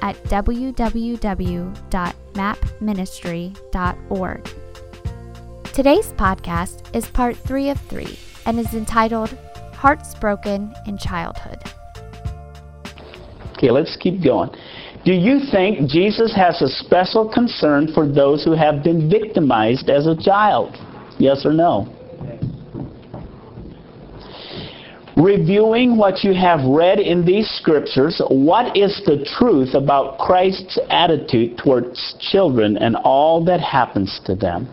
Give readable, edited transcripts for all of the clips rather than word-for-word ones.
at www.mapministry.org. Today's podcast is part 3 of 3 and is entitled Hearts Broken in Childhood. Okay, let's keep going. Do you think Jesus has a special concern for those who have been victimized as a child? Yes or no? Reviewing what you have read in these scriptures, what is the truth about Christ's attitude towards children and all that happens to them?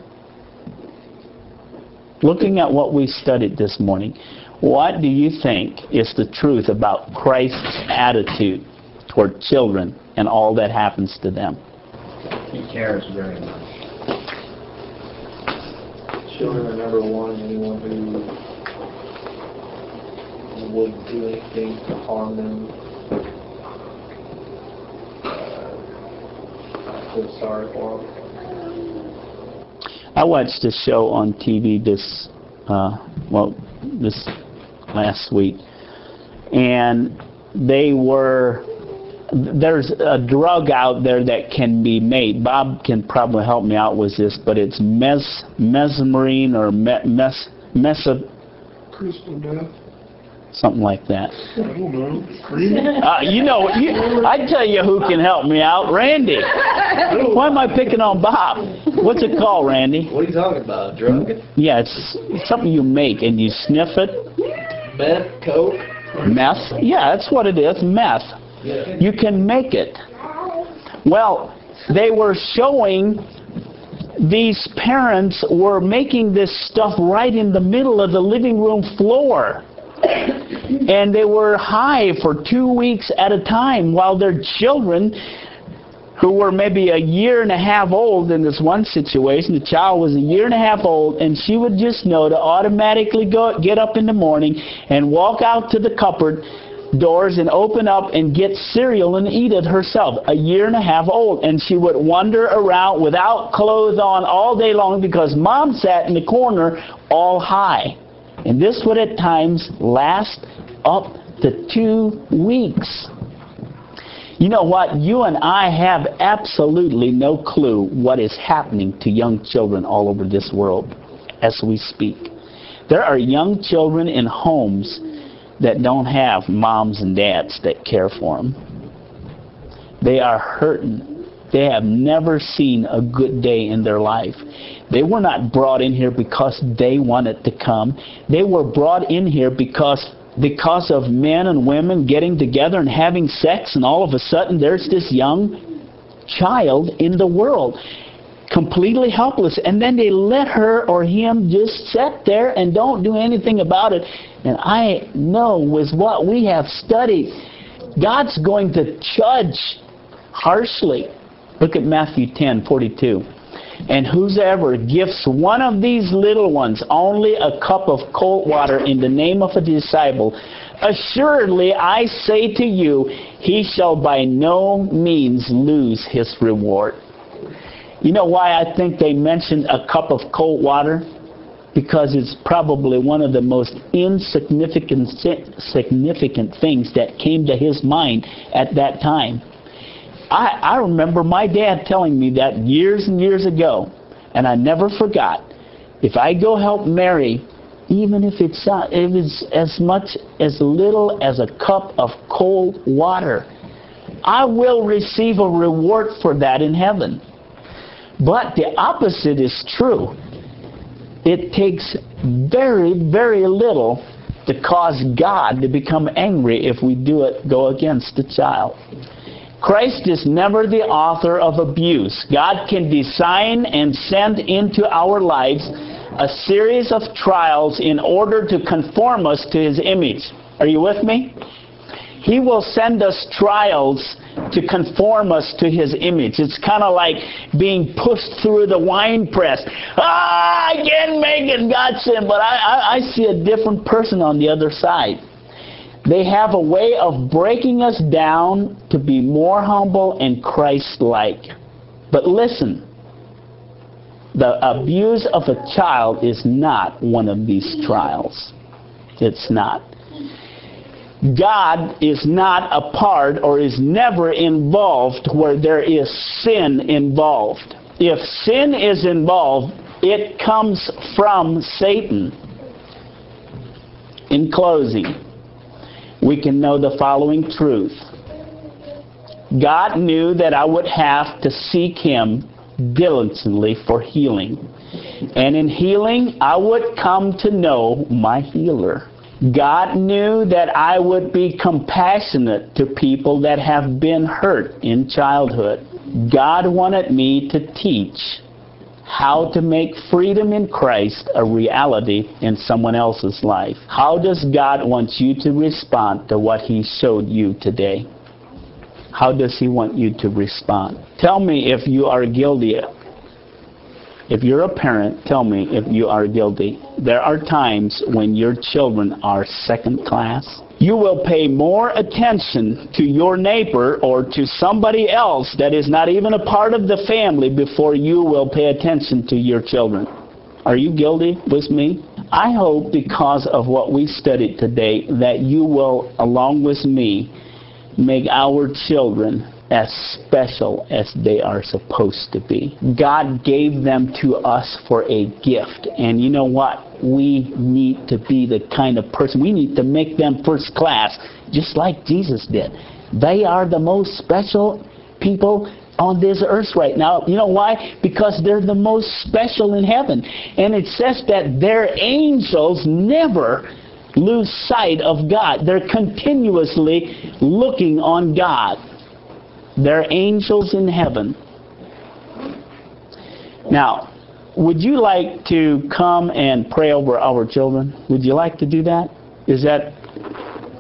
Looking at what we studied this morning, what do you think is the truth about Christ's attitude toward children and all that happens to them? He cares very much. Children are number one. Anyone who would do anything to harm them, I feel sorry for them. I watched a show on TV this last week, and there's a drug out there that can be made. Bob can probably help me out with this, but it's mesmerine or crystal meth. Something like that. I don't know. I tell you who can help me out. Randy. Why am I picking on Bob? What's it called, Randy? What are you talking about? Drug? Yeah, it's something you make and you sniff it. Meth? Coke? Meth? Yeah, that's what it is. Meth. Yeah. You can make it. Well, they were showing these parents were making this stuff right in the middle of the living room floor. And they were high for 2 weeks at a time while their children, who were maybe a year and a half old in this one situation, the child was a year and a half old, and she would just know to automatically get up in the morning and walk out to the cupboard doors and open up and get cereal and eat it herself, a year and a half old. And she would wander around without clothes on all day long because mom sat in the corner all high. And this would at times last up to 2 weeks. You know what? You and I have absolutely no clue what is happening to young children all over this world as we speak. There are young children in homes that don't have moms and dads that care for them. They are hurting. They have never seen a good day in their life. They were not brought in here because they wanted to come. They were brought in here because of men and women getting together and having sex, and all of a sudden there's this young child in the world, completely helpless. And then they let her or him just sit there and don't do anything about it. And I know with what we have studied, God's going to judge harshly. Look at Matthew 10:42. And whosoever gives one of these little ones only a cup of cold water in the name of a disciple, assuredly I say to you, he shall by no means lose his reward. You know why I think they mentioned a cup of cold water? Because it's probably one of the most insignificant things that came to his mind at that time. I remember my dad telling me that years and years ago, and I never forgot. If I go help Mary, even if it's as much as little as a cup of cold water, I will receive a reward for that in heaven. But the opposite is true. It takes very, very little to cause God to become angry if we go against the child. Christ is never the author of abuse. God can design and send into our lives a series of trials in order to conform us to His image. Are you with me? He will send us trials to conform us to His image. It's kind of like being pushed through the wine press. Ah, I can't make it, God said, but I see a different person on the other side. They have a way of breaking us down to be more humble and Christ-like. But listen, the abuse of a child is not one of these trials. It's not. God is not a part or is never involved where there is sin involved. If sin is involved, it comes from Satan. In closing, we can know the following truth. God knew that I would have to seek Him diligently for healing. And in healing, I would come to know my healer. God knew that I would be compassionate to people that have been hurt in childhood. God wanted me to teach how to make freedom in Christ a reality in someone else's life. How does God want you to respond to what He showed you today? How does He want you to respond? Tell me if you are guilty. If you're a parent, tell me if you are guilty. There are times when your children are second class. You will pay more attention to your neighbor or to somebody else that is not even a part of the family before you will pay attention to your children. Are you guilty with me? I hope because of what we studied today that you will, along with me, make our children as special as they are supposed to be. God gave them to us for a gift. And you know what? We need to be the kind of person, we need to make them first class, just like Jesus did. They are the most special people on this earth right now. You know why? Because they're the most special in heaven. And it says that their angels never lose sight of God. They're continuously looking on God. They're angels in heaven. Now, would you like to come and pray over our children? Would you like to do that? Is that...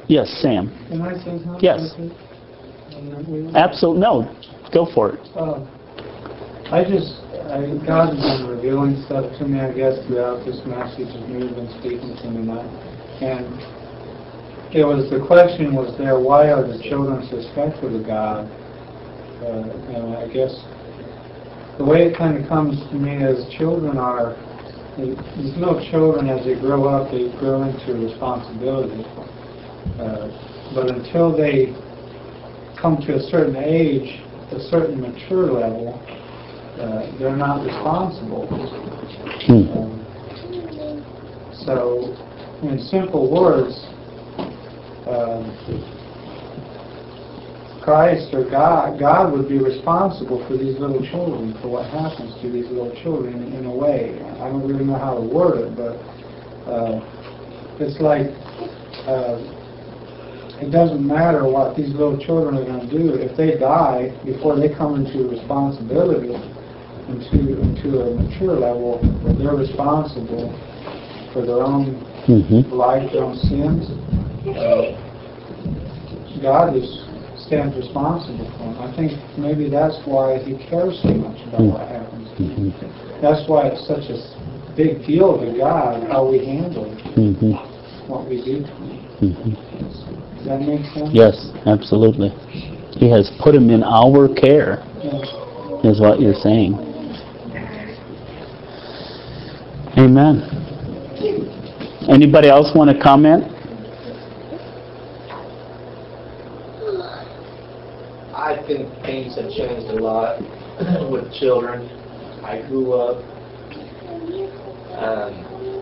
Yes, Sam. Can I say something? Yes. Absolutely. No. Go for it. God's been revealing stuff to me, I guess, throughout this message of me been speaking to me now. And the question was, why are the children suspectful of God? And I guess the way it kind of comes to me is children are, these little children as they grow up, they grow into responsibility. But until they come to a certain age, a certain mature level, they're not responsible. So, in simple words, Christ or God would be responsible for these little children, for what happens to these little children in a way. I don't really know how to word it, but it's like it doesn't matter what these little children are going to do. If they die before they come into responsibility, into a mature level, they're responsible for their own life, their own sins. God stands responsible for them. I think maybe that's why He cares so much about what happens. That's why it's such a big deal to God how we handle what we do to Him. Does that make sense? Yes, absolutely. He has put them in our care, is what you're saying. Amen. Anybody else want to comment? I think things have changed a lot with children. I grew up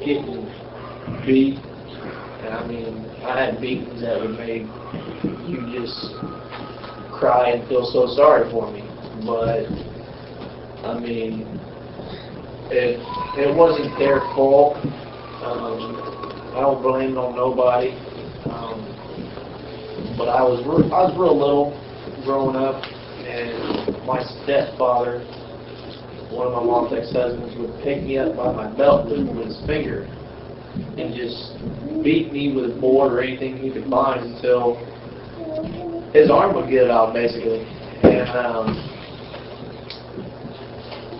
getting beat. And I mean, I had beatings that would make you just cry and feel so sorry for me. But, I mean, it wasn't their fault. I don't blame nobody. But I was real little growing up, and my stepfather, one of my mom's ex-husbands, would pick me up by my belt loop with his finger and just beat me with a board or anything he could find until his arm would get out, basically. And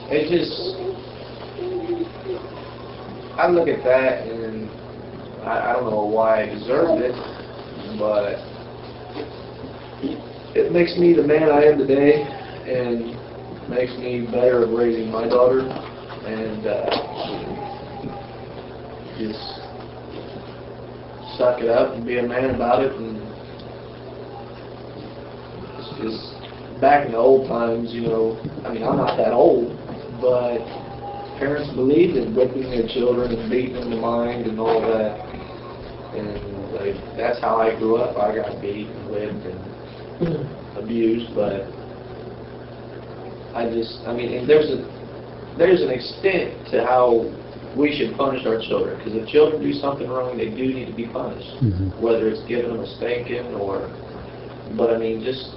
it just, I look at that and I don't know why I deserved it, but it makes me the man I am today, and makes me better at raising my daughter, and just suck it up and be a man about it. And it's just back in the old times, you know, I mean, I'm not that old, but parents believed in whipping their children and beating them to mind and all that, and like, that's how I grew up. I got beat and whipped and abused, but I mean, there's an extent to how we should punish our children, because if children do something wrong, they do need to be punished, whether it's giving them a spanking or, but I mean, just,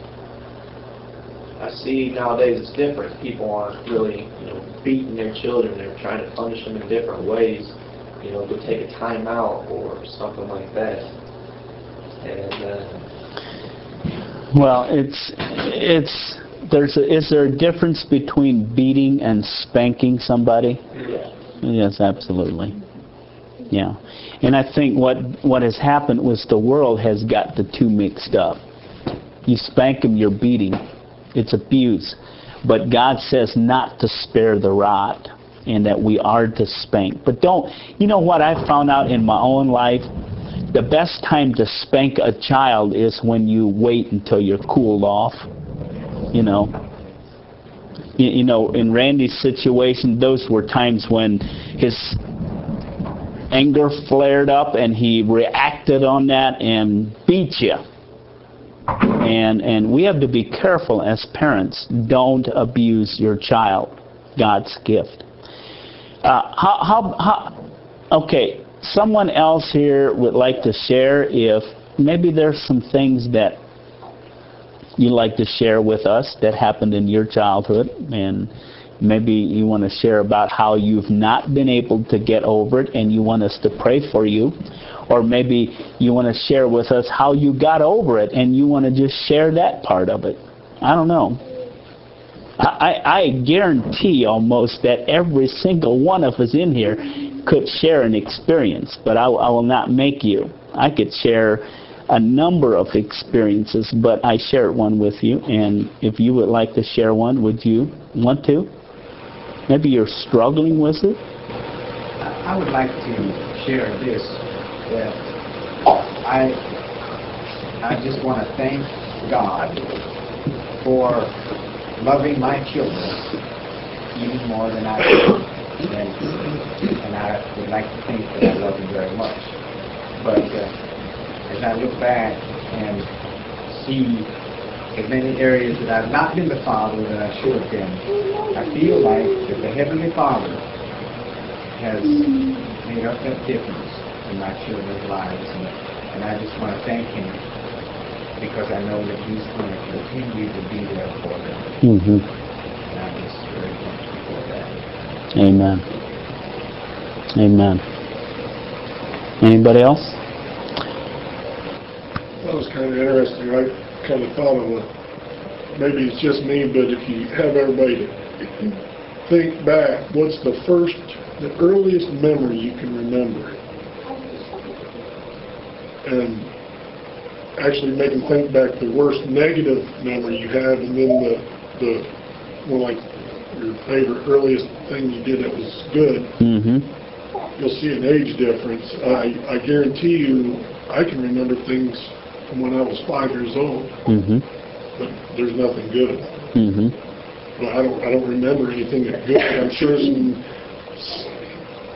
I see nowadays it's different. People aren't really, you know, beating their children. They're trying to punish them in different ways, you know, to take a time out or something like that. And well, it's. Is there a difference between beating and spanking somebody? Yeah. Yes, absolutely. Yeah. And I think what has happened was the world has got the two mixed up. You spank them, you're beating. It's abuse. But God says not to spare the rod, and that we are to spank. But don't, you know what I found out in my own life? The best time to spank a child is when you wait until you're cooled off. You know, in Randy's situation, those were times when his anger flared up and he reacted on that and beat you. And we have to be careful as parents. Don't abuse your child. God's gift. Okay, someone else here would like to share if maybe there's some things that you'd like to share with us that happened in your childhood, and maybe you want to share about how you've not been able to get over it and you want us to pray for you, or maybe you want to share with us how you got over it and you want to just share that part of it. I don't know. I guarantee almost that every single one of us in here could share an experience, but I will not make you. I could share a number of experiences, but I shared one with you, and if you would like to share one, would you want to? Maybe you're struggling with it? I would like to share this, that I just want to thank God for loving my children even more than I do, and I would like to think that I love them very much. But as I look back and see the many areas that I've not been the father that I should have been, I feel like that the Heavenly Father has made up that difference in my children's lives. And I just want to thank Him, because I know that He's going to continue to be there for them. And I'm just very thankful for that. Amen. Amen. Anybody else? That was kind of interesting. I kind of thought of it. Maybe it's just me, but if you have everybody think back, what's the earliest memory you can remember? And actually make them think back the worst negative memory you have, and then the one like your favorite earliest thing you did that was good. You'll see an age difference. I guarantee you, I can remember things from when I was 5 years old, but there's nothing good about it. But I don't remember anything that good. I'm sure some,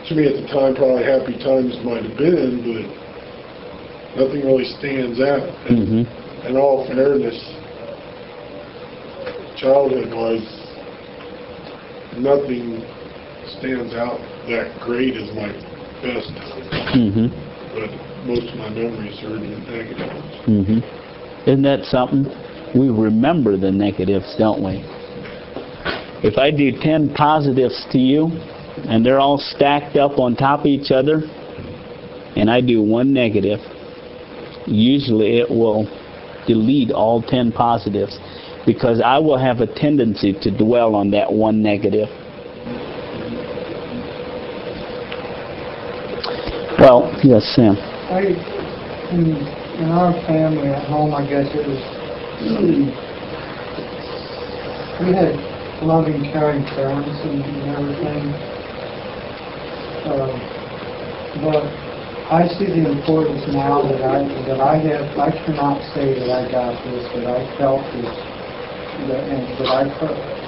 to me at the time, probably happy times might have been, but nothing really stands out. And in all fairness, childhood-wise, nothing stands out that great as my best time. But most of my memories are in the negative. Isn't that something? We remember the negatives, don't we? If I do 10 positives to you, and they're all stacked up on top of each other, and I do 1 negative, usually it will delete all 10 positives. because I will have a tendency to dwell on that one negative. Well, yes, Sam. In our family at home, I guess it was, we had loving, caring parents and everything. But I see the importance now that I cannot say that I got this, that I felt this, and that I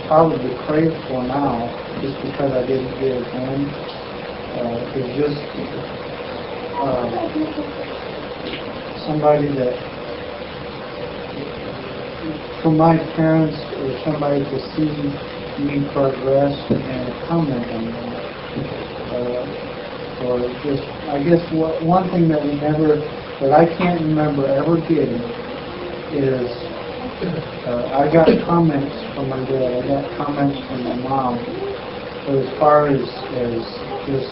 probably crave for now just because I didn't get it in. It's just somebody that, for my parents or somebody to see me progress and comment on that. Or just, I guess one thing that we never, that I can't remember ever getting is, I got comments from my dad, I got comments from my mom, but as far as just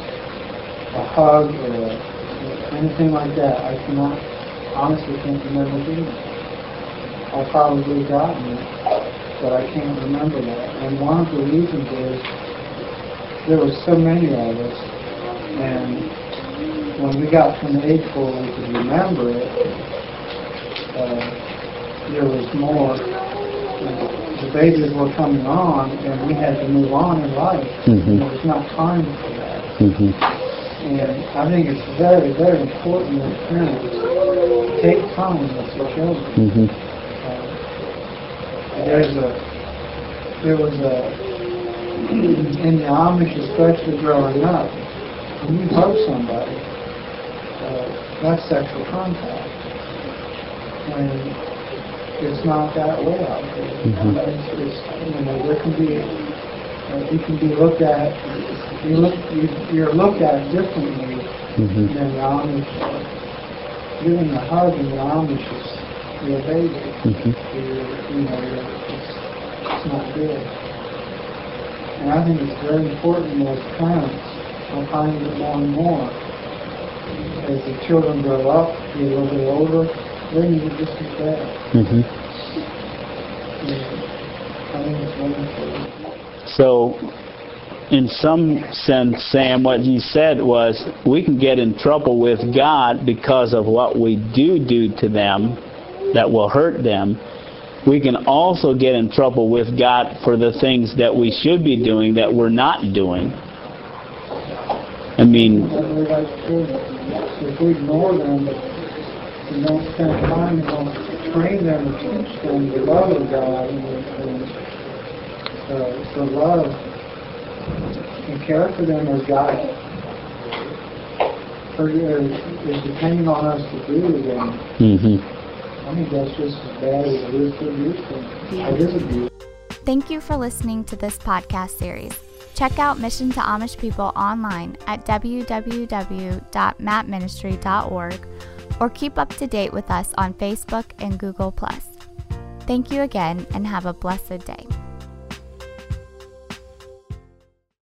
a hug or anything like that, I cannot, honestly can't remember doing that. I probably gotten it, but I can't remember that. And one of the reasons is there were so many of us, and when we got from the age where we could remember it, there was more. The babies were coming on, and we had to move on in life. Mm-hmm. There was not time for that. Mm-hmm. And I think it's very, very important that parents take time with their children. Mm-hmm. There was a, in the Amish, especially growing up, when you hug somebody, that's sexual contact. And it's not that way out there. Mm-hmm. It's, you know, there can be, you can be looked at, you're looked at differently mm-hmm. than the Amish. Giving a hug in the Amish is, your baby, mm-hmm. It's not good. And I think it's very important as parents, I find it more and more, as the children grow up, get a little bit older, they need to just be better. Mm-hmm. Yeah. I think it's wonderful. So, in some sense, Sam, what you said was, we can get in trouble with God because of what we do to them, that will hurt them. We can also get in trouble with God for the things that we should be doing that we're not doing. I mean, if we ignore them, we don't spend time, we don't train them, teach them the love of God and to love and care for them as God is depending on us to do them. Mm-hmm. I think that's just as bad as it is for abuse. Thank you for listening to this podcast series. Check out Mission to Amish People online at www.mapministry.org or keep up to date with us on Facebook and Google+. Thank you again and have a blessed day.